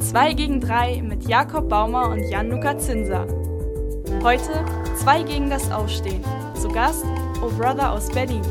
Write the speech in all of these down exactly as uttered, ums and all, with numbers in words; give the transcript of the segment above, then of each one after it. Zwei gegen drei mit Jakob Baumer und Jan-Luca Zinser. Heute Zwei gegen das Aufstehen. Zu Gast Oh Brother aus Berlin.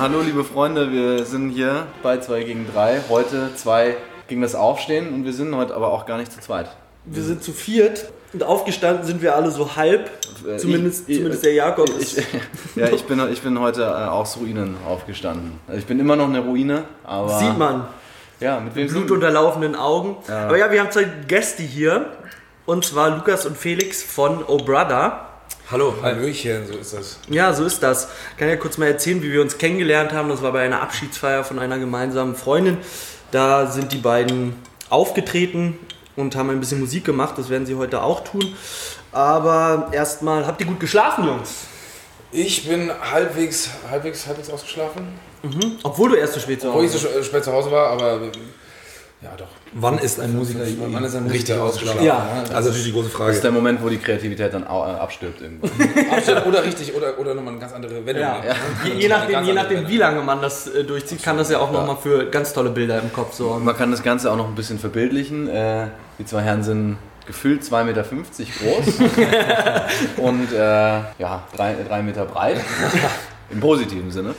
Hallo liebe Freunde, wir sind hier bei zwei gegen drei, heute zwei gegen das Aufstehen und wir sind heute aber auch gar nicht zu zweit. Wir sind zu viert und aufgestanden sind wir alle so halb, äh, zumindest, ich, zumindest der Jakob ich, ist. Ich, ja, ich bin, ich bin heute äh, aus Ruinen aufgestanden. Also ich bin immer noch eine Ruine, aber... Sieht man, ja, mit wem blutunterlaufenden Augen. Ja. Aber ja, wir haben zwei Gäste hier und zwar Lukas und Felix von Oh Brother. Hallo, Hallöchen, so ist das. Ja, so ist das. Ich kann ja kurz mal erzählen, wie wir uns kennengelernt haben. Das war bei einer Abschiedsfeier von einer gemeinsamen Freundin. Da sind die beiden aufgetreten und haben ein bisschen Musik gemacht. Das werden sie heute auch tun. Aber erstmal, habt ihr gut geschlafen, Jungs? Ich bin halbwegs, halbwegs, halbwegs ausgeschlafen. Mhm. Obwohl du erst so spät zu Hause warst. Obwohl ich so spät zu Hause war, aber... Ja, doch. Wann ist ein Musiker wann ist ein richtig ausgeschlafen? Ja. Also natürlich die große Frage. Das ist der Moment, wo die Kreativität dann abstirbt irgendwann. Abstirbt oder richtig oder, oder nochmal eine ganz andere Wendung. Ja. Ja. Je, je nachdem, je nachdem wie lange man das äh, durchzieht, kann das ja auch nochmal für ganz tolle Bilder im Kopf sorgen. Man kann das Ganze auch noch ein bisschen verbildlichen. Äh, die zwei Herren sind gefühlt zwei Meter fünfzig groß und äh, ja, drei Meter breit. Im positiven Sinne.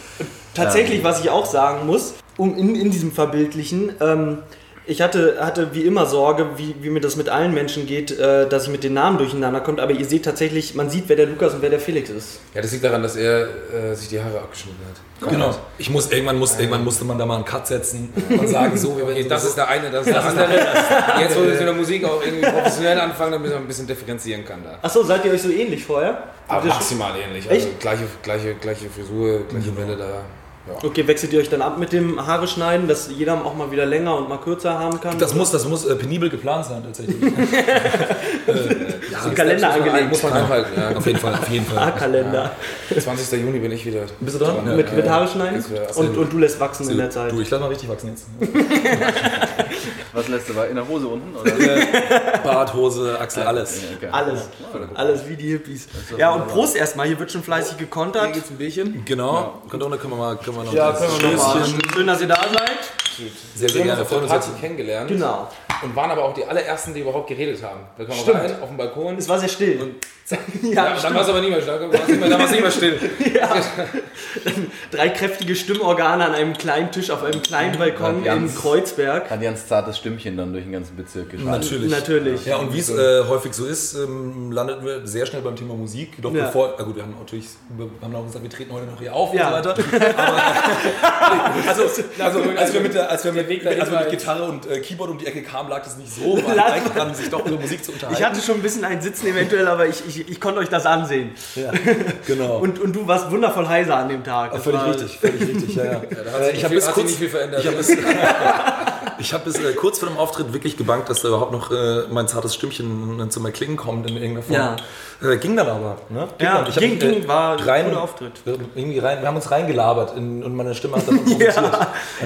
Tatsächlich, ähm, was ich auch sagen muss, um in, in diesem verbildlichen... Ähm, Ich hatte, hatte wie immer Sorge, wie, wie mir das mit allen Menschen geht, äh, dass ich mit den Namen durcheinander komme, aber ihr seht tatsächlich, man sieht, wer der Lukas und wer der Felix ist. Ja, das liegt daran, dass er äh, sich die Haare abgeschnitten hat. Genau. Ich muss, irgendwann, muss, irgendwann musste man da mal einen Cut setzen und sagen, so, wir okay, das ist der eine, das ist der andere. Jetzt, wo wir mit der Musik auch irgendwie professionell anfangen, damit man ein bisschen differenzieren kann da. Achso, seid ihr euch so ähnlich vorher? Aber maximal ähnlich. Also echt? Gleiche, gleiche, gleiche Frisur, gleiche Welle da. Okay, wechselt ihr euch dann ab mit dem Haare schneiden, dass jeder auch mal wieder länger und mal kürzer haben kann? Das muss, das muss äh, penibel geplant sein tatsächlich. äh, ja, so ein Kalender angelegt. Muss man einhalten, ja, auf jeden Fall. Auf jeden Fall. A-Kalender. Ja. zwanzigsten Juni bin ich wieder. Bist du dran? Ja, mit, ja, mit Haare schneiden? Und, und du lässt wachsen so, in der Zeit. Du, ich lass mal richtig wachsen jetzt. Was lässt du? In der Hose unten? Oder? Bart, Hose, Axel, alles. Okay. Alles. Alles wie die Hippies. Ja, und Prost erstmal. Hier wird schon fleißig gekontert. Hier gibt's ein Bierchen. Genau. Ja. Können wir mal... Können wir noch ja, können wir noch mal. Schön, dass ihr da seid. Sehr, sehr gerne. Wir haben uns auf der Party kennengelernt. Genau. Und waren aber auch die allerersten, die überhaupt geredet haben. Da kamen wir rein, auf dem Balkon. Es war sehr still. Und zack. Ja, ja, dann war es aber nicht mehr stark. Dann war es nicht mehr still. Ja. Drei kräftige Stimmorgane an einem kleinen Tisch, auf einem kleinen Balkon ja, in Kreuzberg. Hat ganz zartes Stimmchen dann durch den ganzen Bezirk geschaltet. Natürlich. Natürlich. Ja, und wie es äh, häufig so ist, ähm, landen wir sehr schnell beim Thema Musik. Doch ja. bevor, na gut, wir haben natürlich haben auch gesagt, wir treten heute noch hier auf ja. und so weiter. Aber, also, also, als wir mit der Als wir mit, also mit Gitarre und äh, Keyboard um die Ecke kamen, lag das nicht so, weil eigentlich dann sich doch über Musik zu unterhalten. Ich hatte schon ein bisschen ein Sitzen eventuell, aber ich, ich, ich konnte euch das ansehen. Ja, genau. Und, und du warst wundervoll heiser an dem Tag. Ach, völlig richtig, völlig richtig, ja, ja. ja da ich habe bis kurz, nicht viel verändert. Ich habe bis, ich hab bis äh, kurz vor dem Auftritt wirklich gebangt, dass da überhaupt noch äh, mein zartes Stimmchen zum Erklingen kommt in irgendeiner Form. Ja. Äh, ging dann aber. Ne? Ging ja, dann. Ich ging, hab, ging, äh, war rein, ein guter Auftritt. Wir, irgendwie rein, wir haben uns reingelabert in, und meine Stimme hat davon profitiert.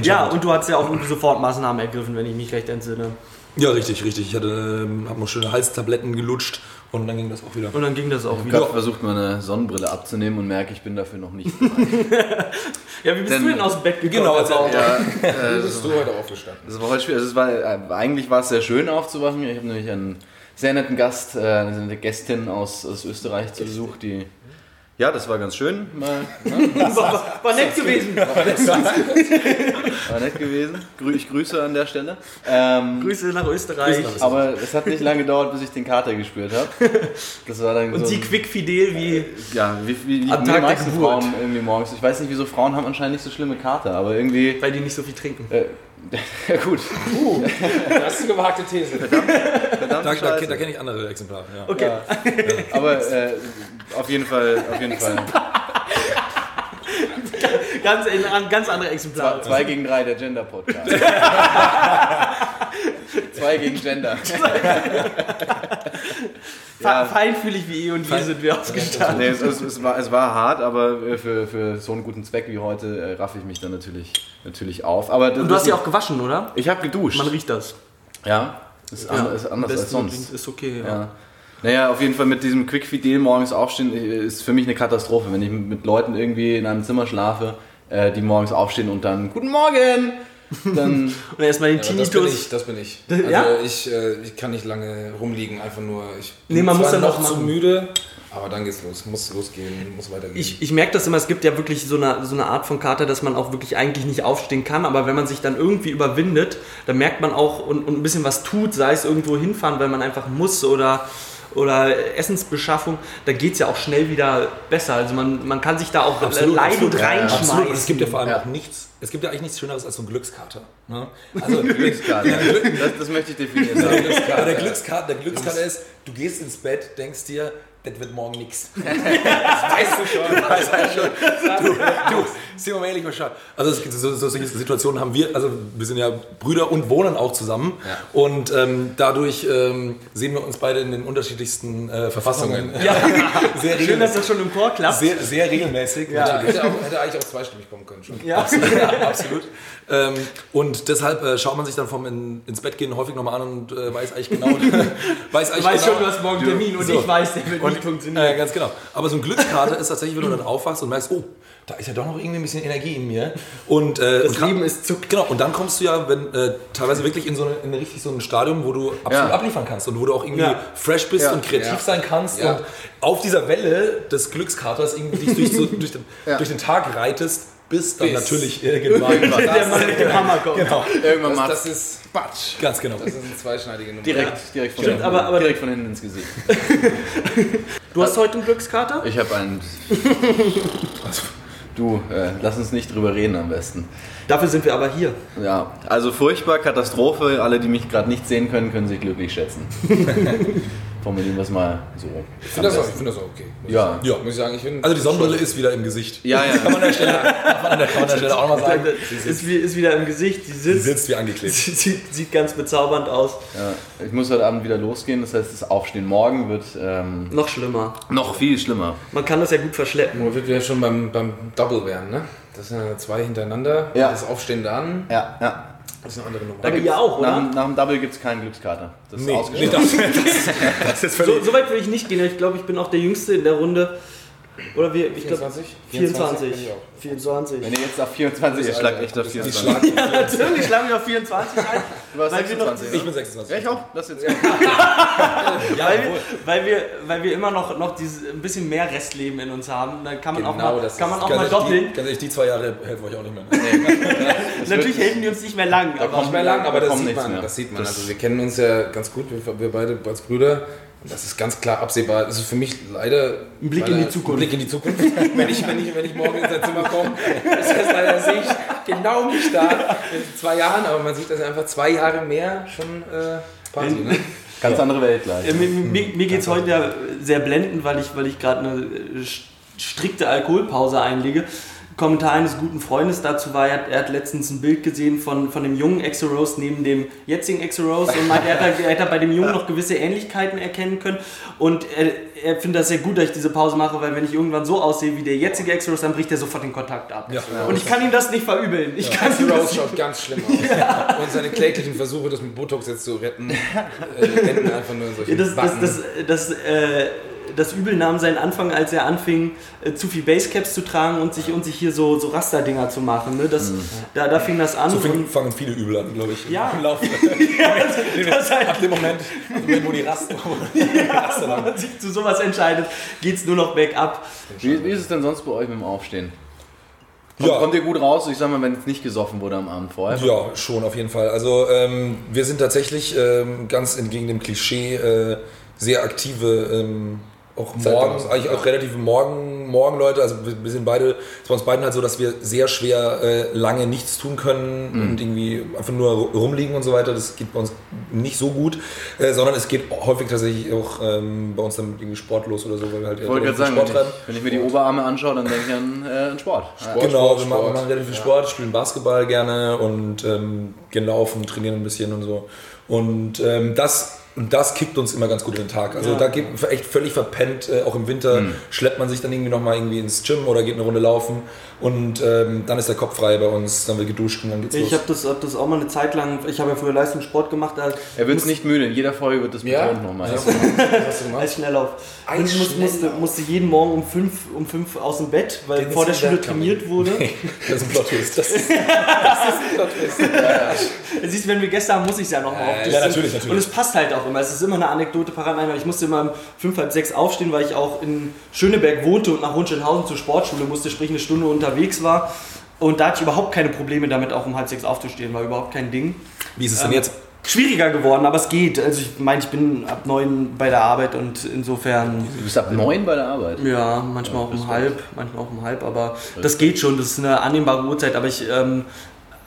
Ja, und du hast ja auch sofort Maßnahmen ergriffen, wenn ich mich recht entsinne. Ja, richtig, richtig. Ich hatte, ähm, habe noch schöne Halstabletten gelutscht und dann ging das auch wieder. Und dann ging das auch ich wieder. Ich habe versucht, meine Sonnenbrille abzunehmen und merke, ich bin dafür noch nicht bereit. Ja, wie bist denn, du denn aus dem Bett gekommen? Genau, also ja, äh, bist du heute aufgestanden. Das war heute schwierig. Also es war, äh, eigentlich war es sehr schön aufzuwachen. Ich habe nämlich einen sehr netten Gast, äh, eine Gästin aus, aus Österreich zu Besuch, die Ja, das war ganz schön. Mal, ne? war, war nett gewesen. War nett gewesen. Ich grüße an der Stelle. Ähm, Grüße nach Österreich. Grüße nach Österreich. Aber es hat nicht lange gedauert, bis ich den Kater gespürt habe. Das war dann. Und so sie quickfidel wie. Äh, ja, wie, wie, wie am Tag der Geburt. Frauen irgendwie morgens. Ich weiß nicht, wieso Frauen haben anscheinend nicht so schlimme Kater, aber irgendwie. Weil die nicht so viel trinken. Äh, Ja gut. Uh, das ist eine gewagte These. Verdammt, verdammt da da, da kenne ich andere Exemplare. Ja. Okay. Ja. Ja. Aber äh, auf jeden Fall, auf jeden Fall. ganz, in, ganz andere Exemplare. Zwei, zwei gegen drei, der Gender-Podcast. Zwei gegen Gender. Ja. Feinfühlig wie eh und je sind wir ausgestattet. Nee, es, es, es, war, es war hart, aber für, für so einen guten Zweck wie heute raffe ich mich dann natürlich, natürlich auf. Aber das, und du hast ja auch gewaschen, oder? Ich habe geduscht. Man riecht das. Ja, ist, ja. An, ist anders als sonst. Ist okay, ja. ja. Naja, auf jeden Fall mit diesem Quick-Fidel morgens aufstehen ist für mich eine Katastrophe. Wenn ich mit Leuten irgendwie in einem Zimmer schlafe, die morgens aufstehen und dann Guten Morgen! Dann und erstmal den ja, Tinnitus. Das bin ich. Das bin ich. Also ja? ich, äh, ich kann nicht lange rumliegen, einfach nur. Ich bin nee, man muss dann noch zu müde, aber dann geht's los. Muss losgehen, muss weitergehen. Ich, ich merke das immer, es gibt ja wirklich so eine, so eine Art von Kater, dass man auch wirklich eigentlich nicht aufstehen kann, aber wenn man sich dann irgendwie überwindet, dann merkt man auch und, und ein bisschen was tut, sei es irgendwo hinfahren, weil man einfach muss oder. Oder Essensbeschaffung, da geht es ja auch schnell wieder besser. Also man, man kann sich da auch leidend reinschmeißen. Es gibt ja vor allem ja. auch nichts, es gibt ja eigentlich nichts Schöneres als so ein Glückskater. Ne? Also ein Glückskater, das, das möchte ich definieren. Der Glückskater, der Glückskater, der Glückskater ist, du gehst ins Bett, denkst dir, das wird morgen nichts. Das weißt du schon. Das weißt du schon. Du, du, sieh mal ehrlich, mal schauen. Also so, so, solche Situationen haben wir, also wir sind ja Brüder und wohnen auch zusammen. Ja. Und ähm, dadurch ähm, sehen wir uns beide in den unterschiedlichsten äh, Verfassungen. Ja. Sehr schön, dass das schon im Chor klappt. Sehr, sehr regelmäßig. Ja. Hätte, auch, hätte eigentlich auch zweistimmig kommen können schon. Ja. Absolut. Ja, absolut. Ähm, und deshalb äh, schaut man sich dann vom in, ins Bett gehen häufig nochmal an und äh, weiß eigentlich genau. weiß eigentlich weiß genau, schon, du hast morgen Termin und so. Ich weiß, der wird und, funktioniert. Äh, ganz genau. Aber so ein Glückskater ist tatsächlich, wenn du dann aufwachst und merkst, oh, da ist ja doch noch irgendwie ein bisschen Energie in mir. Und, äh, das und Leben ist zuck. Genau, und dann kommst du ja wenn, äh, teilweise wirklich in so eine, in richtig so ein Stadium, wo du absolut ja. abliefern kannst und wo du auch irgendwie ja. fresh bist ja. und kreativ ja. sein kannst ja. und auf dieser Welle des Glückskaters irgendwie dich durch, so, durch, den, ja. durch den Tag reitest, bis dann bis natürlich irgendwann der Mann mit dem Hammer kommt. Genau. Irgendwann das, das ist Batsch. Ganz genau. Das ist eine zweischneidige Nummer. Direkt, direkt von, Stimmt, hinten, aber, aber direkt von hinten ins Gesicht. Du hast heute einen Glückskater? Ich habe einen. Du, äh, lass uns nicht drüber reden am besten. Dafür sind wir aber hier. Ja, also furchtbar, Katastrophe. Alle, die mich gerade nicht sehen können, können sich glücklich schätzen. Formulieren wir es mal so. Ich finde das, find das auch okay. Ja. ja. Muss ich sagen, ich find, also die Sonnenbrille ist wieder im Gesicht. Ja, ja. Kann man an der Stelle, an der, an der Stelle auch nochmal sagen. Ist, ist wieder im Gesicht. Sie sitzt, sie sitzt wie angeklebt. Sie sieht, sieht ganz bezaubernd aus. Ja. Ich muss heute Abend wieder losgehen. Das heißt, das Aufstehen morgen wird... Ähm, noch schlimmer. Noch viel schlimmer. Man kann das ja gut verschleppen. Man wird ja schon beim, beim Double werden, ne? Das sind ja zwei hintereinander. Ja. Das Aufstehen dann. Ja, ja. Das ist eine andere Nummer. Da gibt's, ja auch, oder? Nach, nach dem Double gibt es keinen Glückskater. Das ist nee, ausgeschlossen. So, so weit will ich nicht gehen. Ich glaube, ich bin auch der Jüngste in der Runde. Oder wir, ich glaube, vierundzwanzig. vierundzwanzig. Wenn ihr jetzt auf vierundzwanzig, ihr schlagt echt auf vierundzwanzig. Ja, natürlich schlagen wir auf vierundzwanzig ein. Du warst sechsundzwanzig, noch, ich bin sechsundzwanzig. Ja, ich auch. Das jetzt. Ja, weil, wir, weil, wir, weil wir immer noch, noch dieses, ein bisschen mehr Restleben in uns haben. Dann kann man genau, auch mal, kann man auch mal doppeln. Die, ganz ehrlich, die zwei Jahre helfen euch auch nicht mehr. Natürlich helfen die uns nicht mehr lang. Aber nicht mehr lang, aber das sieht man. Das sieht man. Also wir kennen uns ja ganz gut, wir beide als Brüder. Das ist ganz klar absehbar. Das ist für mich leider ein Blick in die Zukunft. Blick in die Zukunft. wenn, ich, wenn, ich, wenn ich morgen in sein Zimmer komme, ist das leider, sehe ich genau nicht da in zwei Jahren, aber man sieht das einfach zwei Jahre mehr schon äh, Party. Ne? Ganz andere Welt leider. Ja, mir mir, mir geht es heute ja sehr blendend, weil ich, weil ich gerade eine strikte Alkoholpause einlege. Kommentar eines guten Freundes dazu war, er hat, er hat letztens ein Bild gesehen von, von dem jungen Axel Rose neben dem jetzigen Axel Rose und meint, er hat, er hat bei dem Jungen noch gewisse Ähnlichkeiten erkennen können und er, er findet das sehr gut, dass ich diese Pause mache, weil wenn ich irgendwann so aussehe wie der jetzige Axel Rose, dann bricht er sofort den Kontakt ab. Ja, ja, und ich kann ihm das nicht verübeln. Ich ja, kann Axel Rose schaut ganz schlimm aus. Ja. Und seine kläglichen Versuche, das mit Botox jetzt zu retten, äh, enden einfach nur in solchen ja, das, das, das, das, das äh, das Übel nahm seinen Anfang, als er anfing, äh, zu viel Basecaps zu tragen und sich und sich hier so, so Rasterdinger zu machen. Ne? Das, mhm. da, da fing das an. So fing, fangen viele Übel an, glaube ich. Ja. Im Lauf. Ja, das, das ab dem Moment, Moment, wo die Raster, ja, Raster wenn man sich zu sowas entscheidet, geht es nur noch bergab. Wie, wie ist es denn sonst bei euch mit dem Aufstehen? Kommt, ja. kommt ihr gut raus? Ich sag mal, wenn es nicht gesoffen wurde am Abend vorher. Ja, schon auf jeden Fall. Also ähm, wir sind tatsächlich ähm, ganz entgegen dem Klischee äh, sehr aktive ähm, auch morgens, eigentlich auch relativ morgen, morgen Leute, also wir sind beide, es ist bei uns beiden halt so, dass wir sehr schwer äh, lange nichts tun können mhm. und irgendwie einfach nur rumliegen und so weiter, das geht bei uns nicht so gut, äh, sondern es geht häufig tatsächlich auch ähm, bei uns dann irgendwie sportlos oder so, weil wir halt eher sagen, Sport treiben. Wenn, wenn ich mir die Oberarme anschaue, dann denke ich an, äh, an Sport. Sport. Genau, Sport, wir machen, machen relativ viel Sport, ja. spielen Basketball gerne und ähm, gehen laufen, trainieren ein bisschen und so und ähm, das Und das kickt uns immer ganz gut in den Tag. Also ja. da geht echt völlig verpennt, äh, auch im Winter mhm. schleppt man sich dann irgendwie nochmal irgendwie ins Gym oder geht eine Runde laufen und ähm, dann ist der Kopf frei bei uns, dann wird geduscht und dann geht's ich los. Ich hab das, hab das auch mal eine Zeit lang, ich habe ja früher Leistungssport gemacht. Also er wird's nicht müde, in jeder Folge wird das betont ja. nochmal. Ja. Was hast du gemacht? Als Schnelllauf. Ich musste, musste, musste jeden Morgen um fünf, um fünf aus dem Bett, weil den vor der Schule trainiert wurde. Nee, das ist ein Plot-Twist. Das ist, das ist ein Plot-Twist. Ja, ja. Siehst du, wenn wir gestern haben, muss ich es ja nochmal äh, aufdüsten. Ja, natürlich, natürlich. Und es passt halt auch. Immer. Es ist immer eine Anekdote parallel. Ich musste immer um fünf, halb sechs aufstehen, weil ich auch in Schöneberg wohnte und nach Hohenschönhausen zur Sportschule musste, sprich eine Stunde unterwegs war. Und da hatte ich überhaupt keine Probleme damit, auch um halb sechs aufzustehen, war überhaupt kein Ding. Wie ist es denn ähm, jetzt? Schwieriger geworden, aber es geht. Also ich meine, ich bin ab neun bei der Arbeit und insofern... Du bist ab neun bei der Arbeit? Ja, manchmal ja, auch um halb, manchmal auch um halb, aber das geht schon. Das ist eine annehmbare Uhrzeit, aber ich... Ähm,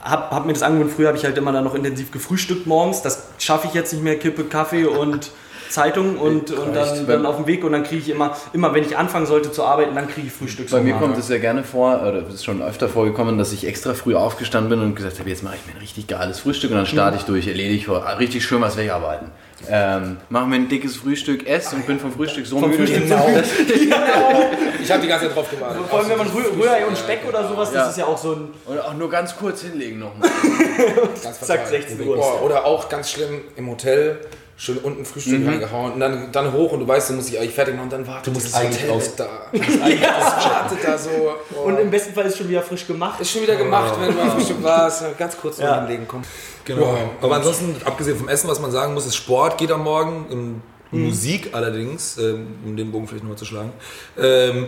Hab, hab mir das angewöhnt, früher habe ich halt immer dann noch intensiv gefrühstückt morgens, das schaffe ich jetzt nicht mehr, Kippe, Kaffee und Zeitung und, und dann, dann auf dem Weg und dann kriege ich immer, immer wenn ich anfangen sollte zu arbeiten, dann kriege ich Frühstück. Bei mir kommt es ja gerne vor, oder es ist schon öfter vorgekommen, dass ich extra früh aufgestanden bin und gesagt habe, jetzt mache ich mir ein richtig geiles Frühstück und dann starte ich durch, erledige ich richtig schön was wegarbeiten. Ähm, mach mir ein dickes Frühstück, ess und bin vom Frühstück so müde. Genau. Ich habe die ganze Zeit drauf gewartet. Vor allem, wenn man Rührei Rühr- Rühr- und Speck ja, oder sowas, ja. das ist ja auch so ein... Oder auch nur ganz kurz hinlegen nochmal. Zack, sechzehn Uhr. Boah, oder auch ganz schlimm im Hotel, schön unten Frühstück mhm. reingehauen und dann, dann hoch und du weißt, du musst dich eigentlich fertig machen und dann wartet du musst das Hotel raus. Da. Das wartet da so. Boah. Und im besten Fall ist schon wieder frisch gemacht. Ist schon wieder gemacht, oh. wenn du am Frühstück warst. Ganz kurz ja. hinlegen, komm. Genau. Ja. Aber ansonsten, abgesehen vom Essen, was man sagen muss, ist Sport geht am Morgen, und mhm. Musik allerdings, um den Bogen vielleicht nochmal zu schlagen, ähm,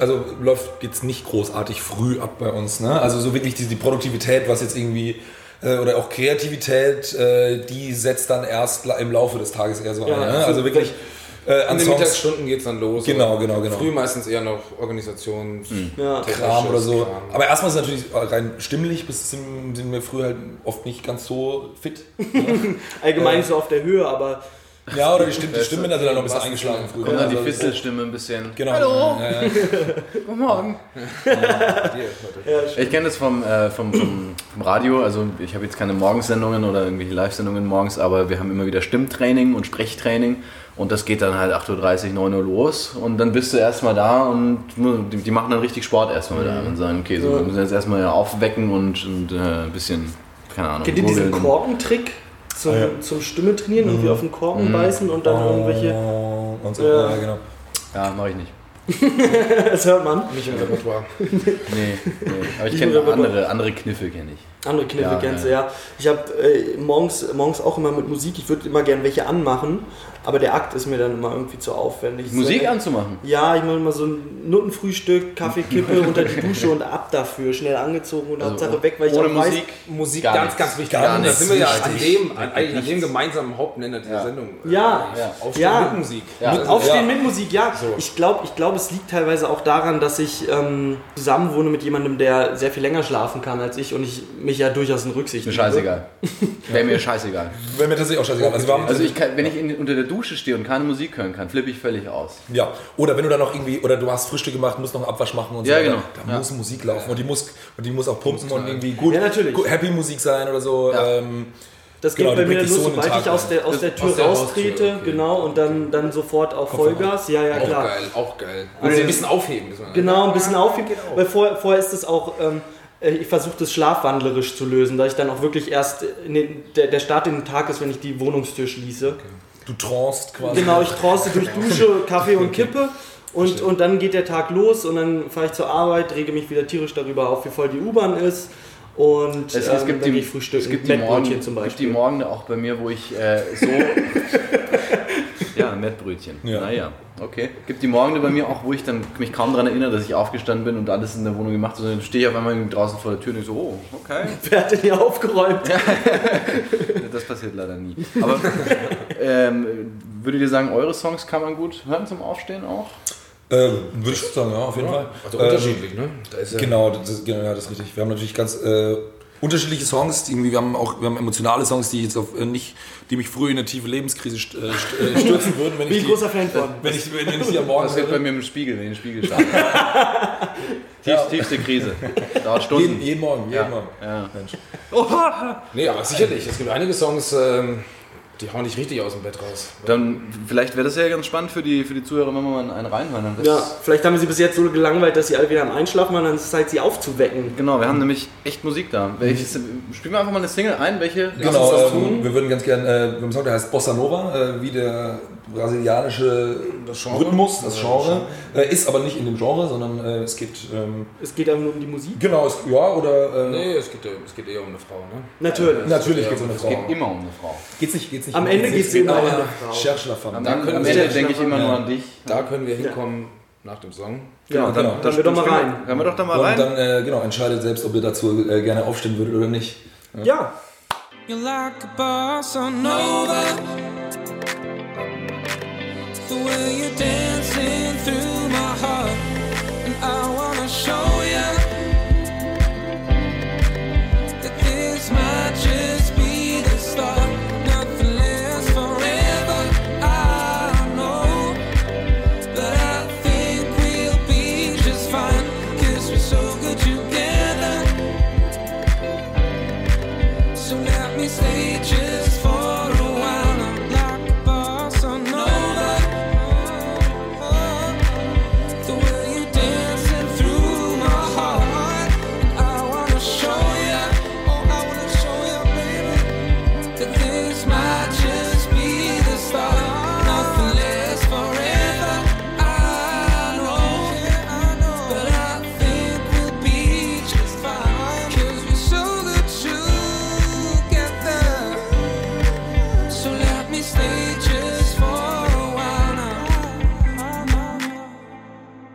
also läuft jetzt nicht großartig früh ab bei uns. Ne? Also so wirklich die, die Produktivität, was jetzt irgendwie, äh, oder auch Kreativität, äh, die setzt dann erst im Laufe des Tages eher so ja, an. Ne? Also wirklich... Äh, an den Mittagsstunden geht es dann los. Genau, genau, genau. Früh meistens eher noch Organisations- mhm. ja. Kram oder so. Kram. Aber erstmal ist es natürlich rein stimmlich, bis sind, sind wir früh halt oft nicht ganz so fit. Ne? Allgemein äh. so auf der Höhe, aber... Ja, oder die Stimme, die Stimme also dann noch ein bisschen eingeschlagen früher. Kommt dann die Fistelstimme ein bisschen. Genau. Hallo! Ja, ja. Guten Morgen! Ich kenne das vom, äh, vom, vom Radio, also ich habe jetzt keine Morgensendungen oder irgendwelche Live-Sendungen morgens, aber wir haben immer wieder Stimmtraining und Sprechtraining und das geht dann halt acht Uhr dreißig, neun Uhr los und dann bist du erstmal da und die, die machen dann richtig Sport erstmal wieder und sagen, okay, so, wir müssen jetzt erstmal aufwecken und, und äh, ein bisschen, keine Ahnung. Kennt ihr diesen Korkentrick? Zum, ah, ja. zum Stimme trainieren, mhm. irgendwie auf den Korken mhm. beißen und dann oh, irgendwelche... Und so, ja. ja, genau. Ja, mach ich nicht. Das hört man. Nicht im Repertoire. Nee, nee. Aber ich kenne andere, andere Kniffe, kenne ich. Andere Kniffe ja, kennst du, ja. ja. Ich habe äh, morgens, morgens auch immer mit Musik, ich würde immer gerne welche anmachen, aber der Akt ist mir dann immer irgendwie zu aufwendig. Musik so, anzumachen? Ja, ich mache immer so ein Nuttenfrühstück, Kaffeekippe unter die Dusche und ab dafür. Schnell angezogen und Hauptsache also, weg, weil ich auch Musik, weiß... Musik, ganz, nichts, ganz wichtig. Da sind wir ja an dem, an, an dem gemeinsamen Hauptnenner dieser ja. Sendung. Ja, äh, ja. Aufstehen ja. mit Musik. Ja. Mit, aufstehen ja. mit Musik, ja. So. Ich glaube, ich glaub, es liegt teilweise auch daran, dass ich ähm, zusammenwohne mit jemandem, der sehr viel länger schlafen kann als ich und ich mich ja durchaus in Rücksicht nehme. Scheißegal. Wäre mir scheißegal. Wäre mir tatsächlich auch scheißegal. Also, also ich kann, wenn ich in, unter der Dusche stehe und keine Musik hören kann, flippe ich völlig aus. Ja, oder wenn du dann noch irgendwie, oder du hast Frühstück gemacht, musst noch einen Abwasch machen und so. Ja, genau. Da ja. muss Musik laufen und die muss, und die muss auch pumpen muss und irgendwie gut, ja, gut Happy Musik sein oder so. Ja. Ähm, das geht genau, bei mir dann los, sobald ich aus der, aus der Tür raustrete, okay. genau, und dann, dann sofort auf Kopf Vollgas. Ja, ja, klar. Auch geil, auch geil. Also ja. ein bisschen aufheben. Genau, ein bisschen aufheben. Genau. Weil vorher, vorher ist es auch... Ähm, ich versuche das schlafwandlerisch zu lösen, da ich dann auch wirklich erst in den, der, der Start in den Tag ist, wenn ich die Wohnungstür schließe. Okay. Du transt quasi. Genau, ich transte durch Dusche, Kaffee und Kippe. Und, und dann geht der Tag los und dann fahre ich zur Arbeit, rege mich wieder tierisch darüber auf, wie voll die U-Bahn ist. Und es, ähm, es gibt dann die Frühstück, es gibt die Mettbrötchen zum Beispiel. Es gibt die Morgen auch bei mir, wo ich äh, so... ja, Mettbrötchen. Ja. Naja, okay. Es gibt die Morgen bei mir auch, wo ich dann mich kaum daran erinnere, dass ich aufgestanden bin und alles in der Wohnung gemacht habe. Und dann stehe ich auf einmal draußen vor der Tür und ich so, oh, okay. Wer hat denn hier aufgeräumt? Das passiert leider nie. Aber ähm, würdet ihr sagen, eure Songs kann man gut hören zum Aufstehen auch? Ähm, würde ich sagen, ja, auf jeden ja, Fall. Also ähm, unterschiedlich, ne? Da ist ja genau, das, genau, ja, das ist richtig. Wir haben natürlich ganz äh, unterschiedliche Songs. Irgendwie, wir haben auch wir haben emotionale Songs, die jetzt auf, äh, nicht, die mich früh in eine tiefe Lebenskrise st- st- stürzen würden. Wenn ich bin ein großer Fan von. Wenn ich, wenn, wenn ich die am Morgen. Das geht bei mir im Spiegel, wenn ich den Spiegel schaue. Tiefste, tiefste Krise. Dauert Stunden. Jeden, jeden Morgen, jeden ja. Morgen. Ja. Mensch. Oha. Nee, aber sicherlich. Es gibt einige Songs. Ähm, Die hauen nicht richtig aus dem Bett raus. Dann vielleicht wäre das ja ganz spannend für die, für die Zuhörer, wenn wir mal einen reinhören. Ja, vielleicht haben wir sie bis jetzt so gelangweilt, dass sie alle wieder am Einschlafen waren, dann ist es Zeit, sie aufzuwecken. Genau, wir haben nämlich echt Musik da. Welches, spielen wir einfach mal eine Single ein, welche? Genau, das tun? Wir würden ganz gerne, äh, wir haben einen Song, der heißt Bossa Nova, äh, wie der brasilianische das Rhythmus, das Genre. Äh, ist aber nicht in dem Genre, sondern äh, es geht... Ähm, es geht einfach nur um die Musik? Genau, es, ja, oder... Äh, nee, es geht, es geht eher um eine Frau, ne? Natürlich. Also, natürlich geht es um eine Frau. Es geht immer um eine Frau. Geht's nicht, geht's nicht. Am Ende geht es genau um eine Frau. Scherschler von. Am, am Ende denke Schlafen. Ich immer nur an dich. Da können wir hinkommen ja. Nach dem Song. Genau, ja, dann, genau. dann, dann, dann wir doch mal rein. Hören wir doch da mal rein. Und dann äh, genau, entscheidet selbst, ob ihr dazu äh, gerne aufstehen würdet oder nicht. Ja. ja. You're like a bossa nova. The way you're dancing through my heart. And I wanna show you that this might just be the start.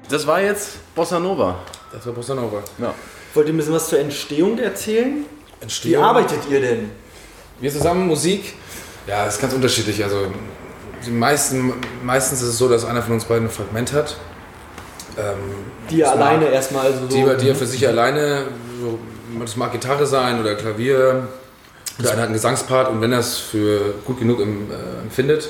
Das war jetzt Bossa Nova. Das war Bossa Nova. Ja. Wollt ihr ein bisschen was zur Entstehung erzählen? Entstehung? Wie arbeitet ihr denn? Wir zusammen, Musik? Ja, das ist ganz unterschiedlich. Also, die meisten, meistens ist es so, dass einer von uns beiden ein Fragment hat. Ähm, die er alleine erstmal so. Die, die er für sich alleine, so, das mag Gitarre sein oder Klavier. Oder einer hat einen Gesangspart und wenn er es für gut genug empfindet,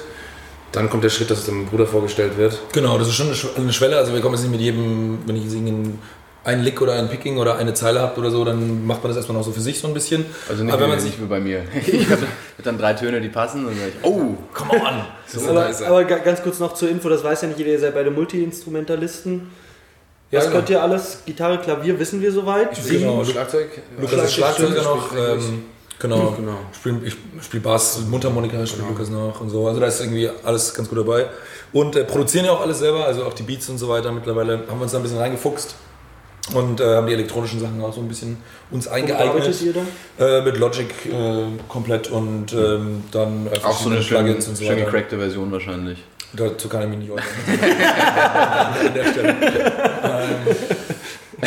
dann kommt der Schritt, dass es dem Bruder vorgestellt wird. Genau, das ist schon eine Schwelle. Also wir kommen jetzt nicht mit jedem, wenn ich singen, einen Lick oder ein Picking oder eine Zeile habt oder so, dann macht man das erstmal noch so für sich so ein bisschen. Also nicht, aber wenn man sich wie bei mir. Ich habe dann drei Töne, die passen und dann sage ich, oh, come on. So aber, aber ganz kurz noch zur Info, das weiß ja nicht jeder, ihr seid beide Multi-Instrumentalisten. Was ja, genau. Könnt ihr alles? Gitarre, Klavier, wissen wir soweit. Ich genau, Schlagzeug. Lukas ist Schlagzeuger noch. Genau, hm, genau. Ich spiele spiel Bass, Mundharmonika, ich spiele genau. Lukas noch und so. Also da ist irgendwie alles ganz gut dabei. Und äh, produzieren ja auch alles selber, also auch die Beats und so weiter. Mittlerweile haben wir uns da ein bisschen reingefuchst und äh, haben die elektronischen Sachen auch so ein bisschen uns eingeeignet. Wo arbeitet ihr da? Äh, mit Logic äh, komplett und äh, dann äh, auch so eine schön, so schön gecrackte Version wahrscheinlich. Dazu kann ich mich nicht äußern. An der Stelle. ähm,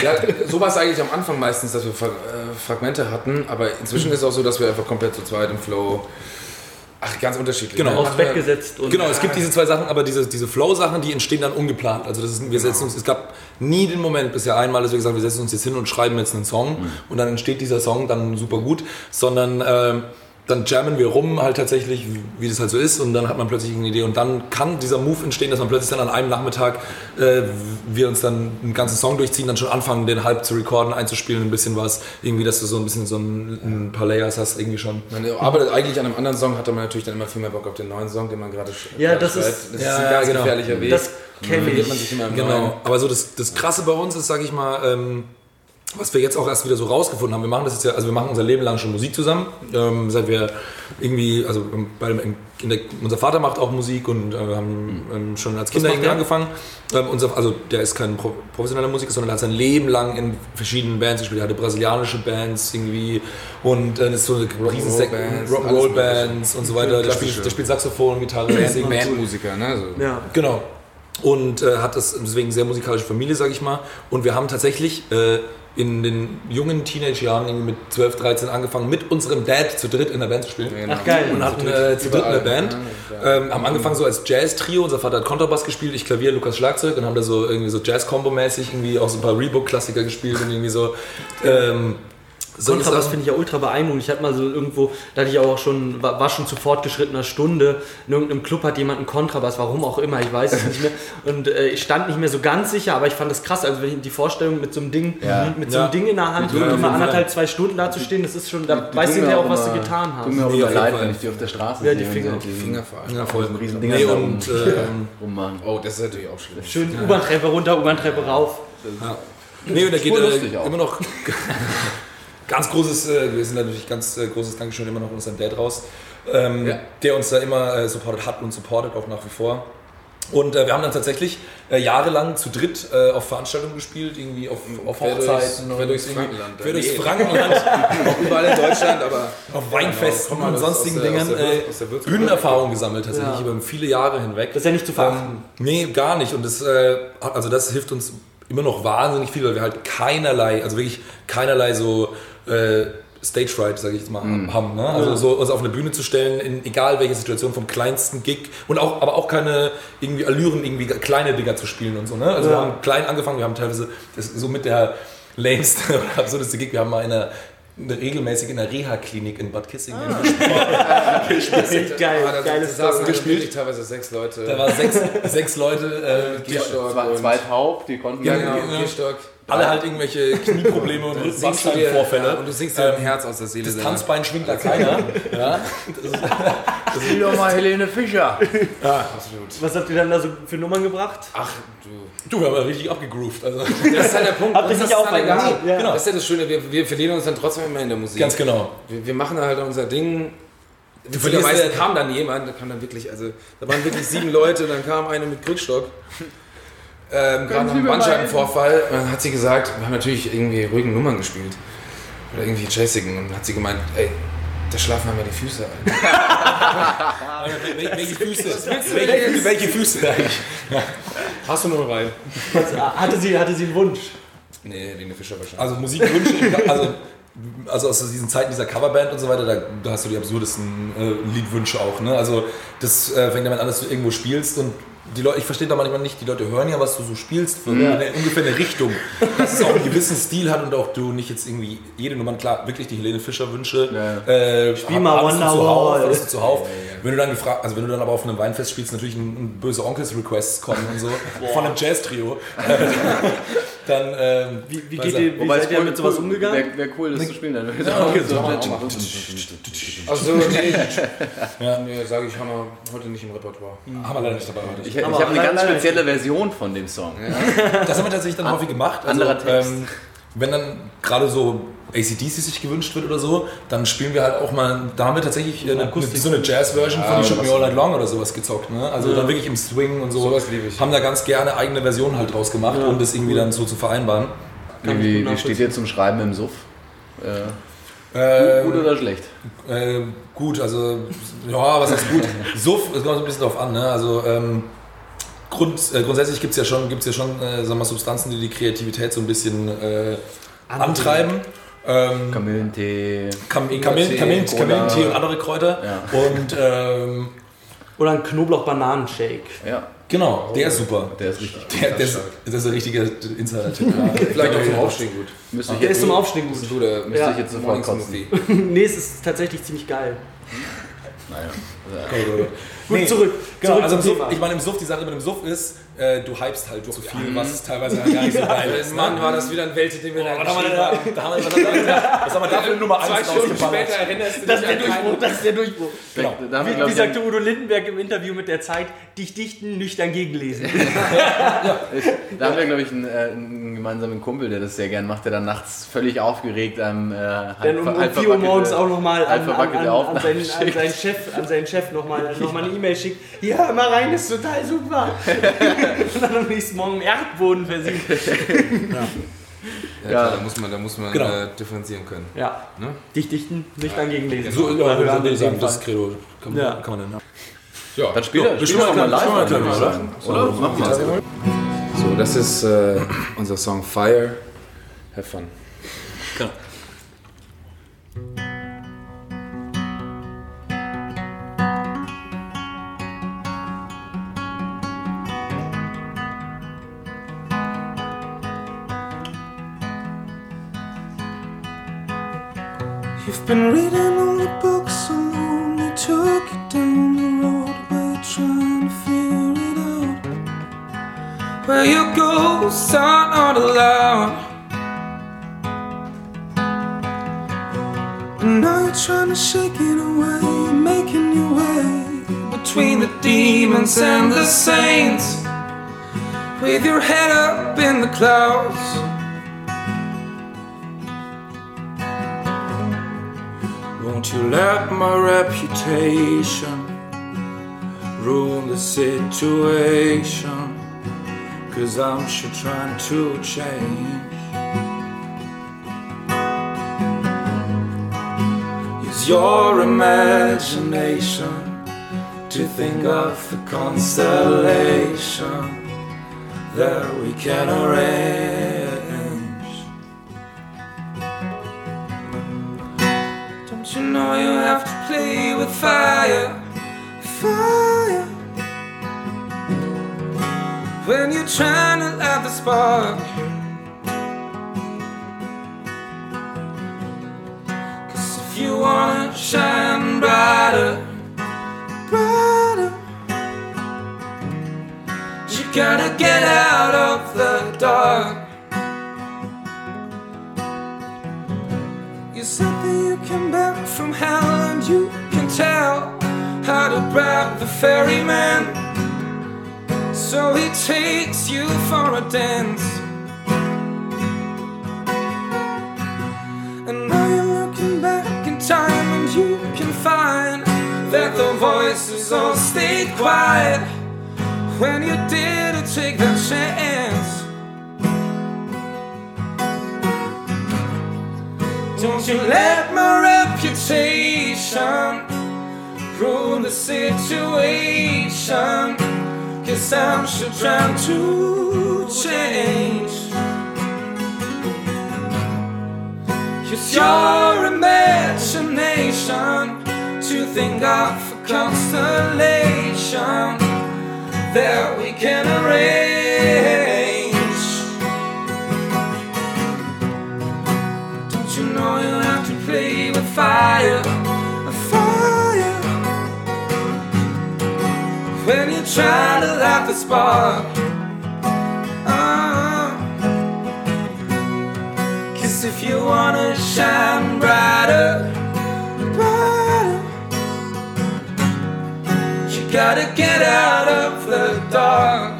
Ja, so war es eigentlich am Anfang meistens, dass wir Fra- äh, Fragmente hatten, aber inzwischen ist es auch so, dass wir einfach komplett zu zweit im Flow, ach ganz unterschiedlich. Genau, ne? Aufs Bett gesetzt. Und genau, es gibt diese zwei Sachen, aber diese, diese Flow-Sachen, die entstehen dann ungeplant. Also das ist, wir genau. setzen uns, es gab nie den Moment bisher einmal, dass wir gesagt haben, wir setzen uns jetzt hin und schreiben jetzt einen Song mhm. und dann entsteht dieser Song dann super gut, sondern äh, dann jammen wir rum halt tatsächlich, wie das halt so ist und dann hat man plötzlich eine Idee und dann kann dieser Move entstehen, dass man plötzlich dann an einem Nachmittag, äh, wir uns dann einen ganzen Song durchziehen, dann schon anfangen, den halb zu recorden, einzuspielen, ein bisschen was, irgendwie, dass du so ein bisschen so ein, ein paar Layers hast, irgendwie schon. Man arbeitet eigentlich an einem anderen Song, hat man natürlich dann immer viel mehr Bock auf den neuen Song, den man gerade schreibt. Ja, das schreibt. ist, das ja, ist ein ja, ganz genau. gefährlicher Weg. Das kenne ich. Man sich immer genau. Aber so das, das Krasse bei uns ist, sag ich mal, ähm, was wir jetzt auch erst wieder so rausgefunden haben, wir machen das jetzt ja, also wir machen unser Leben lang schon Musik zusammen, ähm, seit wir irgendwie, also bei dem, in der, unser Vater macht auch Musik und äh, haben ähm, schon als Kinder irgendwie angefangen. Ähm, unser, also der ist kein Pro- professioneller Musiker, sondern hat sein Leben lang in verschiedenen Bands gespielt. Er hatte brasilianische Bands irgendwie und äh, ist so eine riesen Rock'n'Roll-Bands und so weiter. Der spielt, der spielt Saxophon, Gitarre, Band, Bandmusiker, ne? So. Ja. Genau. Und äh, hat das deswegen sehr musikalische Familie, sag ich mal. Und wir haben tatsächlich äh, in den jungen Teenage-Jahren mit zwölf, dreizehn angefangen, mit unserem Dad zu dritt in der Band zu spielen. Ach geil. Und hatten äh, zu dritt in der Band. Ähm, haben angefangen so als Jazz-Trio. Unser Vater hat Kontrabass gespielt, ich Klavier, Lukas Schlagzeug. Und haben da so irgendwie so Jazz-Combo-mäßig irgendwie auch so ein paar Rebook-Klassiker gespielt und irgendwie so... Ähm, So Kontrabass finde ich ja ultra beeindruckend. Ich hatte mal so irgendwo, da hatte ich auch schon, war schon zu fortgeschrittener Stunde, in irgendeinem Club hat jemand einen Kontrabass, warum auch immer, ich weiß es nicht mehr. Und äh, ich stand nicht mehr so ganz sicher, aber ich fand das krass. Also wenn ich die Vorstellung mit so einem Ding, ja. mit so einem ja. Ding in der Hand, ja, irgendwie mal anderthalb, zwei Stunden da zu stehen, das ist schon, da weißt du ja auch, was du getan hast. Tut mir auch ja, leid, wenn ich die auf der Straße ja, sehe. Ja, die Finger, die Finger fallen. Ja, voll. So ein riesen Ding. Nee, und, äh, oh, das ist natürlich auch schlimm. Schön ja. U-Bahn-Treppe runter, U-Bahn-Treppe rauf. Ja. Nee, und da geht äh, immer noch... Ganz großes, äh, wir sind natürlich ganz äh, großes Dankeschön immer noch unserem Dad raus, ähm, ja. der uns da immer äh, supportet hat und supportet auch nach wie vor. Und äh, wir haben dann tatsächlich äh, jahrelang zu dritt äh, auf Veranstaltungen gespielt, irgendwie auf, auf Hochzeiten, quer durchs Frankenland, quer durchs Frankenland, auch überall in Deutschland, aber auf Weinfesten genau, und sonstigen der, Dingen äh, Bühnenerfahrung gesammelt tatsächlich ja. über viele Jahre hinweg. Das ist ja nicht zu verachten. Ähm, nee, gar nicht. Und das, äh, also das hilft uns immer noch wahnsinnig viel, weil wir halt keinerlei, also wirklich keinerlei so Stage Fright, sage ich jetzt mal, mm. haben. Ne? Also so, uns auf eine Bühne zu stellen, in egal welche Situation, vom kleinsten Gig und auch, aber auch keine irgendwie Allüren, irgendwie kleine Dinger zu spielen und so. Ne? Also ja. wir haben klein angefangen, wir haben teilweise das so mit der längste oder absurdeste Gig, wir haben mal in einer regelmäßig in der Reha-Klinik in Bad Kissingen ah. gespielt. Das ist geil. Da geiles saßen gespielt. Teilweise sechs Leute. Da waren sechs, sechs Leute. Äh, Gehstock. Zwei, zwei Taub, die konnten ja, ja, ja. Gehstock. Alle halt irgendwelche Knieprobleme und Rückenbandvorfälle. Und du singst dir ähm, ein Herz aus der Seele. Das Tanzbein schwingt da keiner. Ja. Das ist doch mal Helene Fischer. Ja, absolut. Was habt ihr dann da so für Nummern gebracht? Ach, du. Du, wir haben ja richtig abgegroovt. Also, das ist halt der Punkt. Habt ihr nicht auch egal. Ja. Genau. Das ist ja das Schöne, wir, wir verlieren uns dann trotzdem immer in der Musik. Ganz genau. Wir, wir machen halt unser Ding. Meistens kam dann jemand, da kam dann wirklich, also da waren wirklich sieben Leute und dann kam eine mit Krückstock. Ähm, gerade nach einem Bandscheibenvorfall dann hat sie gesagt, wir haben natürlich irgendwie ruhigen Nummern gespielt oder irgendwie jazzigen und hat sie gemeint, ey, da schlafen haben ja die Füße ein. Welche, welche Füße? Welche, welche Füße? Hast du nur rein? Hatte sie, hatte sie einen Wunsch? Nee, Helene Fischer wahrscheinlich. Also Musikwünsche, also, also aus diesen Zeiten dieser Coverband und so weiter, da, da hast du die absurdesten äh, Liedwünsche auch, ne? Also das äh, fängt damit an, dass du irgendwo spielst und die Leute, ich verstehe da manchmal nicht, die Leute hören ja, was du so spielst, für ja. eine, ungefähr eine Richtung, dass es auch einen gewissen Stil hat und auch du nicht jetzt irgendwie jede Nummer, klar, wirklich die Helene Fischer Wünsche, ja. äh, spiel mal Wonderwall, zu zuhauf. Ja, ja, ja. Wenn du dann gefragt, also wenn du dann aber auf einem Weinfest spielst, natürlich ein, ein böse Onkels-Requests kommen und so, boah. Von einem Jazz-Trio, dann, ähm, wie, wie geht ihr, wie seid ihr mit sowas umgegangen? Wäre wär cool, das ne? zu spielen, dann würde ich ja, okay, so so also, nee, ja. nee, sage ich, haben wir heute nicht im Repertoire. Mhm. Haben wir leider nicht dabei heute. Ich, ich habe eine ganz spezielle Version von dem Song. Ja. Das haben wir tatsächlich dann An, häufig gemacht. Also, anderer Text. Ähm, wenn dann gerade so A C D C sich gewünscht wird oder so, dann spielen wir halt auch mal, da haben wir tatsächlich eine, eine, so eine Jazz-Version ja, von Shoot Me All Night Long oder sowas gezockt, ne? Also ja. dann wirklich im Swing und so, sowas liebe ich. Haben da ganz gerne eigene Versionen halt draus gemacht, ja. um das irgendwie dann so zu vereinbaren. Kann wie wie steht ihr zum Schreiben im Suff? Äh. Äh, gut, gut oder schlecht? Äh, gut, also, ja, was heißt gut? Suff, es kommt so ein bisschen drauf an, ne? Also, ähm, Grund, äh, grundsätzlich gibt es ja schon, gibt's ja schon äh, sagen wir, Substanzen, die die Kreativität so ein bisschen äh, antreiben. Ähm, Kamillentee, Kam- Kamillen, Kamillen, Kamillentee und andere Kräuter. Ja. Und, ähm, oder ein Knoblauch-Bananen-Shake. Ja. Genau, oh, der ist super. Der ist richtig. Der, der ist, das ist ein richtiger Insider-Tipp. Vielleicht auch zum Aufstehen gut. Müsste ich der jetzt ist zum Aufstehen gut. Du, da müsste ja. ich jetzt sofort kotzen. Nee, es ist tatsächlich ziemlich geil. Naja. Gut, zurück. Genau, zurück also im Suff, ich meine, im Suff, die Sache mit dem Suff ist, äh, du hypst halt so viel, was ist teilweise gar nicht so geil ist. Mann, war das wieder ein Welt, den wir da geschrieben haben. Da haben wir dafür Nummer eins rausgeballert. Zwei Stunden später erinnerst du dich an keinen. Das ist der Durchbruch. Genau. Wie sagte Udo Lindenberg im Interview mit der Zeit, dich dichten, nüchtern gegenlesen. Da haben wir, glaube ich, einen gemeinsamen Kumpel, der das sehr gern macht, der dann nachts völlig aufgeregt am halb verwackelte Aufnahmen schickt. An seinen Chef nochmal eine E-Mail schickt. Ja, mal rein, ist total super. Und dann am nächsten Morgen im Erdboden versieht. Ja. Ja, ja, da muss man, da muss man genau. äh, differenzieren können. Ja. Ne? Dich dichten, nicht ja. dagegen lesen. So, ja, ja, dann so dann das Credo kann, ja. kann man dann. Ja, ja. Dann später. Ja, bestimmt auch mal live, mal können, oder? Oder? Oder? Machen wir das. So, das ist äh, unser Song Fire. Have fun. Genau. You've been reading all the books so long they took you down the road where you're trying to figure it out. Where your ghosts are not allowed. And now you're trying to shake it away, making your way between the demons and the saints, with your head up in the clouds. Won't you let my reputation ruin the situation? 'Cause I'm sure trying to change. Use your imagination to think of a constellation that we can arrange. You know you have to play with fire, fire. When you're trying to light the spark, 'cause if you wanna shine brighter, brighter, you gotta get out of the dark. You said that you came back from hell and you can tell how to bribe the ferryman, so he takes you for a dance. And now you're looking back in time and you can find that the voices all stayed quiet when you didn't take that chance. Don't you let my reputation ruin the situation, 'cause I'm sure trying to change. Use your imagination to think of a constellation that we can arrange. Play with fire, a fire. When you try to light the spark, uh, 'cause if you wanna shine brighter, brighter, you gotta get out of the dark.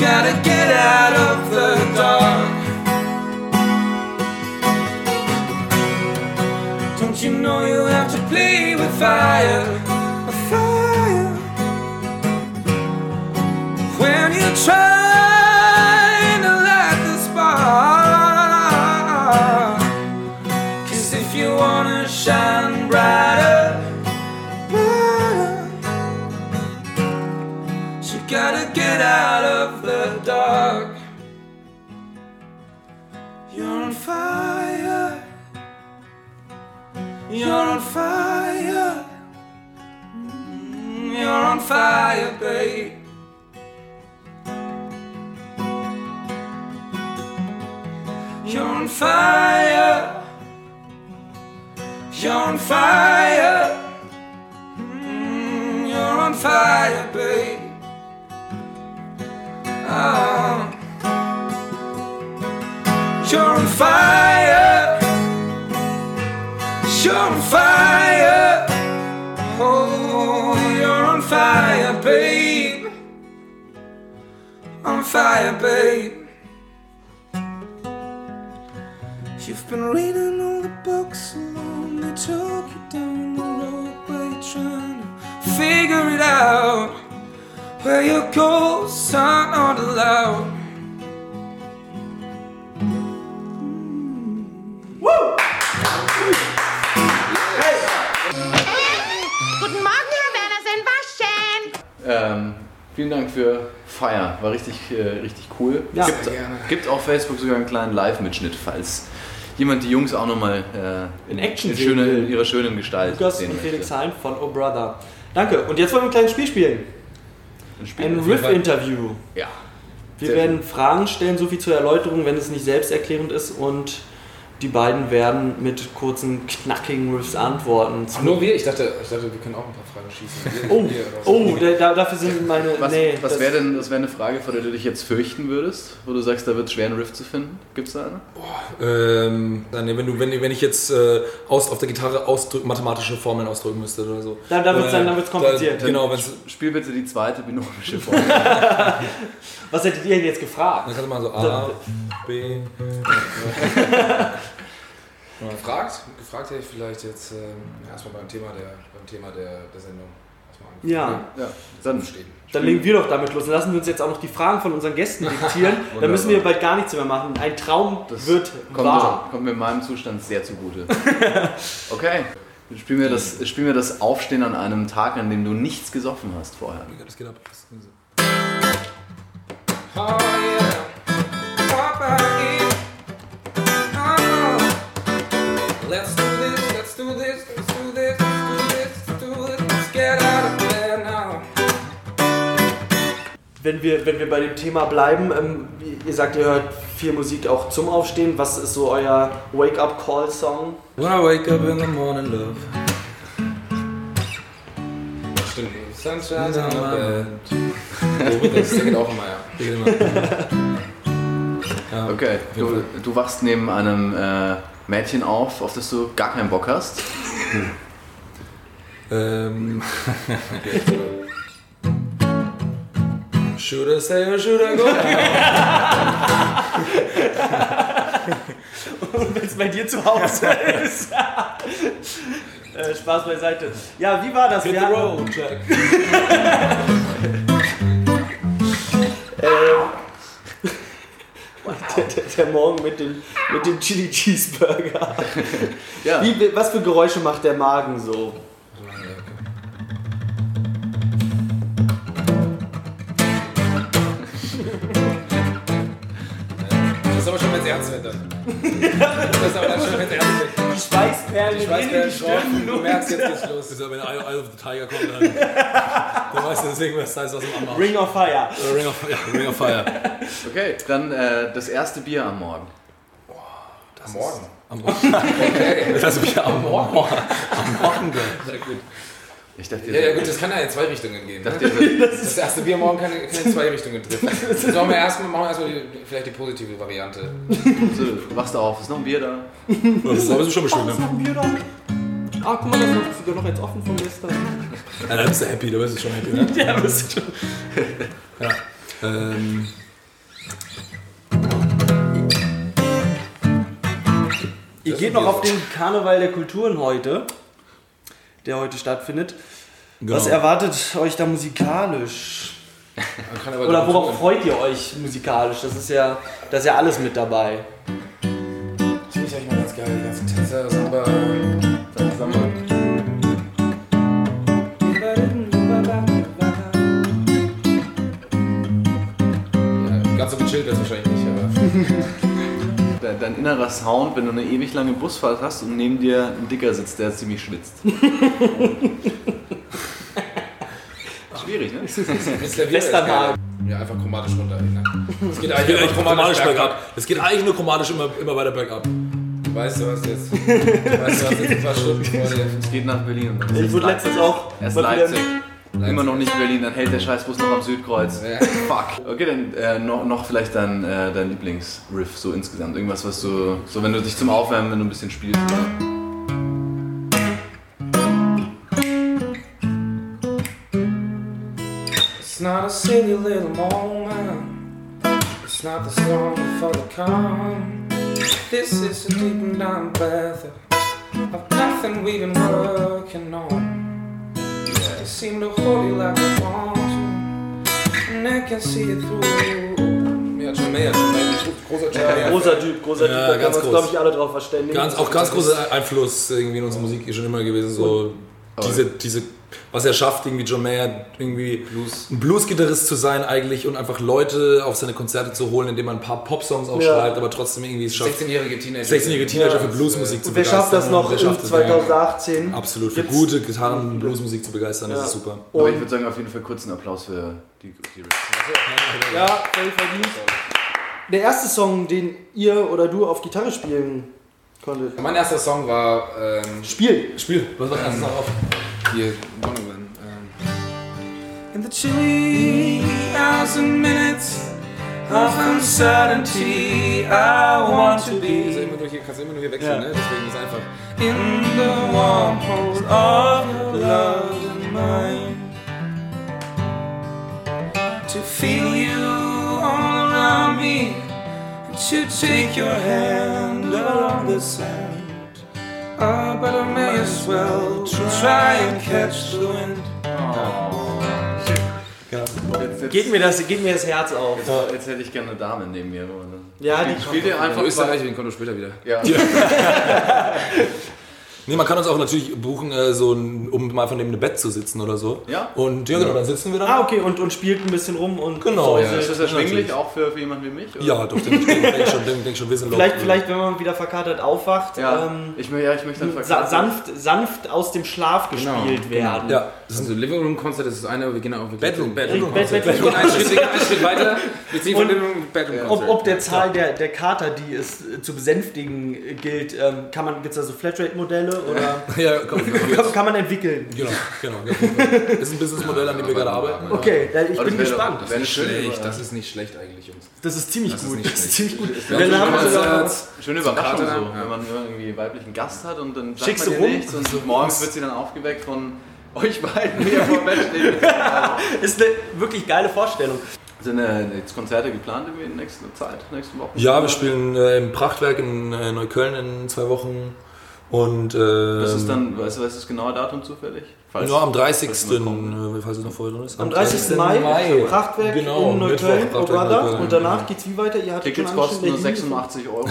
Gotta get out of the dark. Don't you know you have to play with fire, with fire? When you try. You're on fire, you're on fire, babe. You're on fire, you're on fire, you're on fire, babe. Oh. You're on fire. You're on fire, oh, you're on fire, babe, on fire, babe. You've been reading all the books alone, they took you down the road, but you're trying to figure it out, where your goals are not allowed. Ähm, vielen Dank für Feier, war richtig, äh, richtig cool. Ja, gibt, gerne. Gibt auf Facebook sogar einen kleinen Live-Mitschnitt, falls jemand die Jungs auch nochmal äh, in, in Action in schöne, in ihrer schönen Gestalt Lukas sehen möchte. Lukas und Felix Heim von Oh Brother. Danke, und jetzt wollen wir ein kleines Spiel spielen. Ein, Spiel ein Riff-Interview. Ja. Wir Sehr werden gut. Fragen stellen, so viel zur Erläuterung, wenn es nicht selbsterklärend ist, und die beiden werden mit kurzen, knackigen Riffs antworten. Ach, nur wir? Ich dachte, ich dachte, wir können auch ein paar Fragen schießen. Wir, oh, wir, oh so. da, dafür sind meine... Was, nee, was wäre denn das wär eine Frage, vor der du dich jetzt fürchten würdest? Wo du sagst, da wird es schwer, einen Riff zu finden? Gibt's da eine? Boah, ähm, dann, wenn, du, wenn, wenn ich jetzt äh, aus, auf der Gitarre ausdrück, mathematische Formeln ausdrücken müsste oder so. Da, da wird es äh, kompliziert. Da, genau, spiel bitte die zweite binomische Formel. Was hättet ihr denn jetzt gefragt? Dann kannst du mal so A, B... Gefragt? Gefragt hätte ich vielleicht jetzt ähm, ja, erstmal beim Thema der, beim Thema der, der Sendung. Ja, ja. Dann, dann legen wir doch damit los und lassen wir uns jetzt auch noch die Fragen von unseren Gästen diktieren. Dann müssen wir bald gar nichts mehr machen. Ein Traum das wird kommt wahr. Kommt mir in meinem Zustand sehr zugute. Okay, dann spielen wir das, spielen wir das Aufstehen an einem Tag, an dem du nichts gesoffen hast vorher. Das geht ab. Oh yeah. Let's do this, let's do this, let's do this, let's do this, let's do this, let's get out of there now. Wenn wir, wenn wir bei dem Thema bleiben, ähm, ihr sagt, ihr hört viel Musik auch zum Aufstehen. Was ist so euer Wake-up-Call-Song? When I wake up in the morning, love. Stimmt. Sunshine's on my bed. Das singt auch immer, ja. Okay, du, du wachst neben einem... Äh, Mädchen auf, auf das du gar keinen Bock hast. Ähm. Should I stay or should I go? Und wenn es bei dir zu Hause ist. äh, Spaß beiseite. Ja, wie war das? Hit the road, Jack. Der, der, der Morgen mit dem, mit dem Chili Cheeseburger. Ja. Wie, was für Geräusche macht der Magen so? Das ist aber schon, wenn es ernst wird. Das ist aber dann schon, wenn es ernst wird. Die Schweißperlen, die Schweißperlen drauf. Du merkst jetzt nicht los. Wenn der Eye of the Tiger kommt, dann, dann weißt du deswegen, was heißt, was im Anmarsch. Ring of Fire. Oder Ring of Fire. Ring of Fire. Okay, dann äh, das erste Bier am Morgen. Oh, das am Morgen? Am Morgen. Okay. Das Bier am Morgen. Am Morgen, sehr gut. Ich dachte, ja, ja gut, das kann ja in zwei Richtungen gehen. Ne? Das, das erste Bier morgen kann, kann in zwei Richtungen treffen. Jetzt machen wir erstmal erst vielleicht die positive Variante. So, wachst du auf, ist noch ein Bier da? Das ist, aber ist schon bestimmt. Oh, ist noch ein Bier da? Ah, guck mal, das ist sogar noch jetzt offen von gestern. Ja, da bist du happy, da bist du schon happy, ne? Ja, da bist du schon. Ja. Ähm. Ihr geht noch auf den Karneval der Kulturen heute, der heute stattfindet. Genau. Was erwartet euch da musikalisch? Oder worauf freut ihr euch musikalisch? Das ist ja, das ist ja alles mit dabei. Das finde ich eigentlich mal ganz geil, die ganzen Tänzer, das haben wir zusammen. Ganz so gechillt wäre es wahrscheinlich nicht, aber... Dein innerer Sound, wenn du eine ewig lange Busfahrt hast und neben dir ein Dicker sitzt, der ziemlich schwitzt. Schwierig, ne? Westernhagen. Ja, einfach chromatisch runter. Es ne? geht eigentlich geht nur chromatisch bergab. Es geht eigentlich nur chromatisch immer, immer weiter bergab. Weißt du was jetzt? Weißt du was jetzt? Ein Stunden vor dir. Es geht nach Berlin. Und ich wurde letztens auch... Erst Leipzig. Leipzig. Immer noch nicht Berlin, dann hält der Scheißbus noch am Südkreuz. Ja. Fuck. Okay, dann äh, noch, noch vielleicht dein, äh, dein Lieblingsriff so insgesamt. Irgendwas, was du, so wenn du dich zum Aufwärmen, wenn du ein bisschen spielst. Oder? It's not a silly little moment. It's not the storm before the calm. This is a deep and down battle of nothing we've been working on. They seem to hold you like a bomb, and I can see it through. Ja, John Mayer, John Mayer, großer Typ. Ja, großer Typ, großer Typ. Ja, da ganz können wir uns, glaube ich, alle drauf verständigen. Ganz, auch ganz großer Einfluss irgendwie in unserer Musik schon immer gewesen. So diese, diese was er schafft, irgendwie John Mayer, irgendwie Blues. ein Blues-Gitarrist zu sein eigentlich und einfach Leute auf seine Konzerte zu holen, indem man ein paar Pop-Songs auch ja. schreibt, aber trotzdem irgendwie es schafft, sechzehnjährige Teenager, sechzehnjährige Teenager ja. für Bluesmusik zu begeistern. Wer schafft das noch in zweitausendachtzehn? Absolut, für Jetzt. gute Gitarren und Bluesmusik zu begeistern, ja. das ist super. Und aber ich würde sagen, auf jeden Fall kurzen Applaus für die, die Riffs. Ja, voll verdient. Der erste Song, den ihr oder du auf Gitarre spielen konntet? Mein erster Song war... Ähm, Spiel! Spiel! Du hast doch erst noch auf. Hier, Donovan. Um. In the chilly hours and minutes of uncertainty I want to be. Kannst du immer nur hier wechseln, ja. ne? Deswegen ist es einfach. In the warm hold of your love and mine. To feel you all around me and to take your hand along the sand. Oh, but I may as well try and catch the wind. Oh. Geht mir das, geht mir das Herz auf. Jetzt, jetzt hätte ich gerne eine Dame neben mir. Oder? Ja, die spielt ja einfach Österreich, den kommt später wieder. Ja. Nee, man kann uns auch natürlich buchen, so ein, um mal von dem in einem Bett zu sitzen oder so. Ja. Und ja, genau, dann sitzen wir da. Ah, okay, und, und spielt ein bisschen rum und. Genau. So, ja, ist das erschwinglich auch für, für jemanden wie mich? Oder? Ja, doch, den, den, denk schon, den, denk schon ein bisschen vielleicht, vielleicht, wenn man wieder verkatert aufwacht. Ja, ähm, ich, ja ich möchte dann verkatert. Sanft, sanft aus dem Schlaf gespielt genau. werden. Ja. Das ist ein Living Room Konzert, das ist das eine, aber wir gehen auch auf Bedroom Bedroom Konzert. Wir gehen einen Schritt weiter, wir ziehen von Living Room Bedroom Konzert. Ob der Zahl der, der Kater, die es zu besänftigen gilt, kann man, gibt es da so Flatrate-Modelle? Oder ja, komm, kann, kann man entwickeln. Genau, genau. Das ist ein Businessmodell, an dem wir gerade arbeiten. Okay, ich bin gespannt. Das ist, schlecht, das ist nicht schlecht eigentlich, Jungs. Das ist ziemlich das gut. Ist das ist ziemlich gut. Schöne Überraschung so, wenn man irgendwie weiblichen Gast hat und dann sagt man ihr nichts und morgens wird sie dann aufgeweckt von euch beiden hier vor dem Bett stehen. Ist eine wirklich geile Vorstellung. Sind äh, jetzt Konzerte geplant in der nächsten Zeit, nächsten Wochen? Ja, wir spielen äh, im Prachtwerk in äh, Neukölln in zwei Wochen. Und, äh, das ist dann, weißt du, weißt du das genaue Datum zufällig? Falls, ja, am dreißigsten. Falls, äh, falls es noch vorher drin ist. Am, am dreißigsten Mai, Kraftwerk genau, in Neukölln, Oh Brother. Und danach geht's wie weiter? Ihr Tickets kosten nur sechsundachtzig Euro.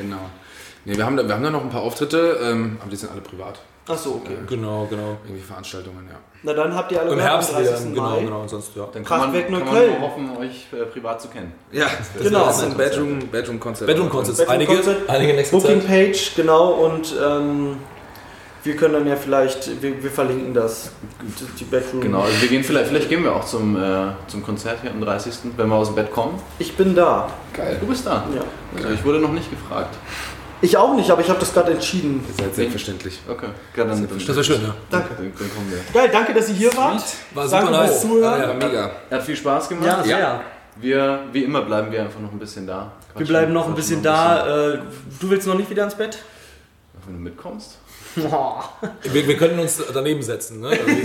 Genau. Nee, wir haben da, wir haben da noch ein paar Auftritte, ähm, aber die sind alle privat. Ach so, okay. Genau, genau. Irgendwie Veranstaltungen, ja. Na dann habt ihr alle im Herbst am dreißigsten. Genau, Mai. Genau, und sonst, ja. Dann kann Kraftwerk man, kann man hoffen, euch äh, privat zu kennen. Ja, das genau. Das sind Bedroom-Konzerte. Bedroom-Konzerte. Bedroom-Konzerte. Einige, einige nächste Booking-Page, genau, und ähm, wir können dann ja vielleicht, wir, wir verlinken das, die Bedroom. Genau, also wir gehen vielleicht, vielleicht gehen wir auch zum, äh, zum Konzert hier am dreißigsten, wenn wir aus dem Bett kommen. Ich bin da. Geil. Du bist da? Ja. Also ich wurde noch nicht gefragt. Ich auch nicht, aber ich habe das gerade entschieden. Ihr seid selbstverständlich. Okay. Ja, dann selbstverständlich. Das war schön, ja. Danke. Dann, dann kommen wir. Geil, danke, dass ihr hier Sweet. wart. War super danke nice. Fürs Zuhören. Ah, ja, mega. Hat viel Spaß gemacht. Ja, sehr. Ja. Wir, wie immer, bleiben wir einfach noch ein bisschen da. Quatschen. Wir bleiben noch ein bisschen, noch ein bisschen da. Bisschen. Du willst noch nicht wieder ins Bett? Wenn du mitkommst. wir, wir können uns daneben setzen, ne? Also wir,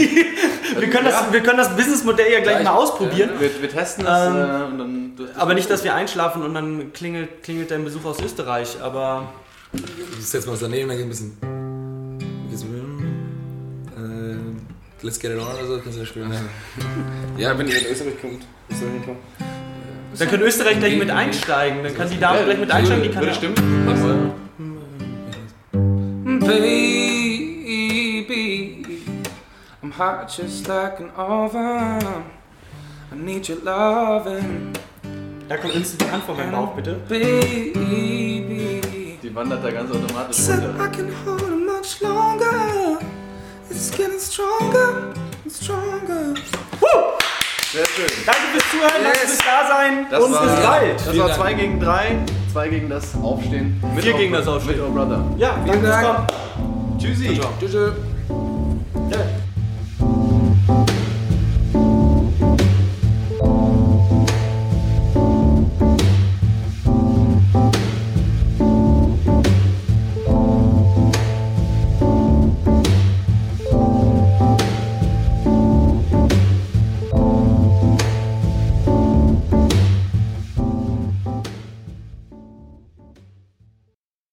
wir, können ja. das, wir können das Businessmodell ja gleich, gleich mal ausprobieren. Ja, wir, wir testen das ähm, äh, und dann... ähm, das, das aber nicht, dass wir einschlafen und dann klingelt, klingelt dein Besuch aus Österreich, aber... Ich setze mal was daneben, dann geht ein bisschen... Äh, let's get it on oder so, kannst du ja spielen. Ja, wenn ihr in Österreich kommt, Österreich kommt. Dann kann Österreich gleich mit einsteigen, dann kann die Dame gleich mit einsteigen, die kann ja... Stimmen. Baby, I'm hot just like an oven. I need your loving. Da kommt uns die Hand vor meinem Bauch, bitte. Baby, die wandert da ganz automatisch runter. I can hold it much longer. It's getting stronger, stronger. Woo! Sehr schön. Danke fürs Zuhören, yes. Danke fürs Dasein das und war, bis bald. Das war zwei gegen drei, zwei gegen das Aufstehen. Vier gegen das Aufstehen. Mit Oh Brother. Ja, danke fürs Kommen. Tschüssi. Tschüssi.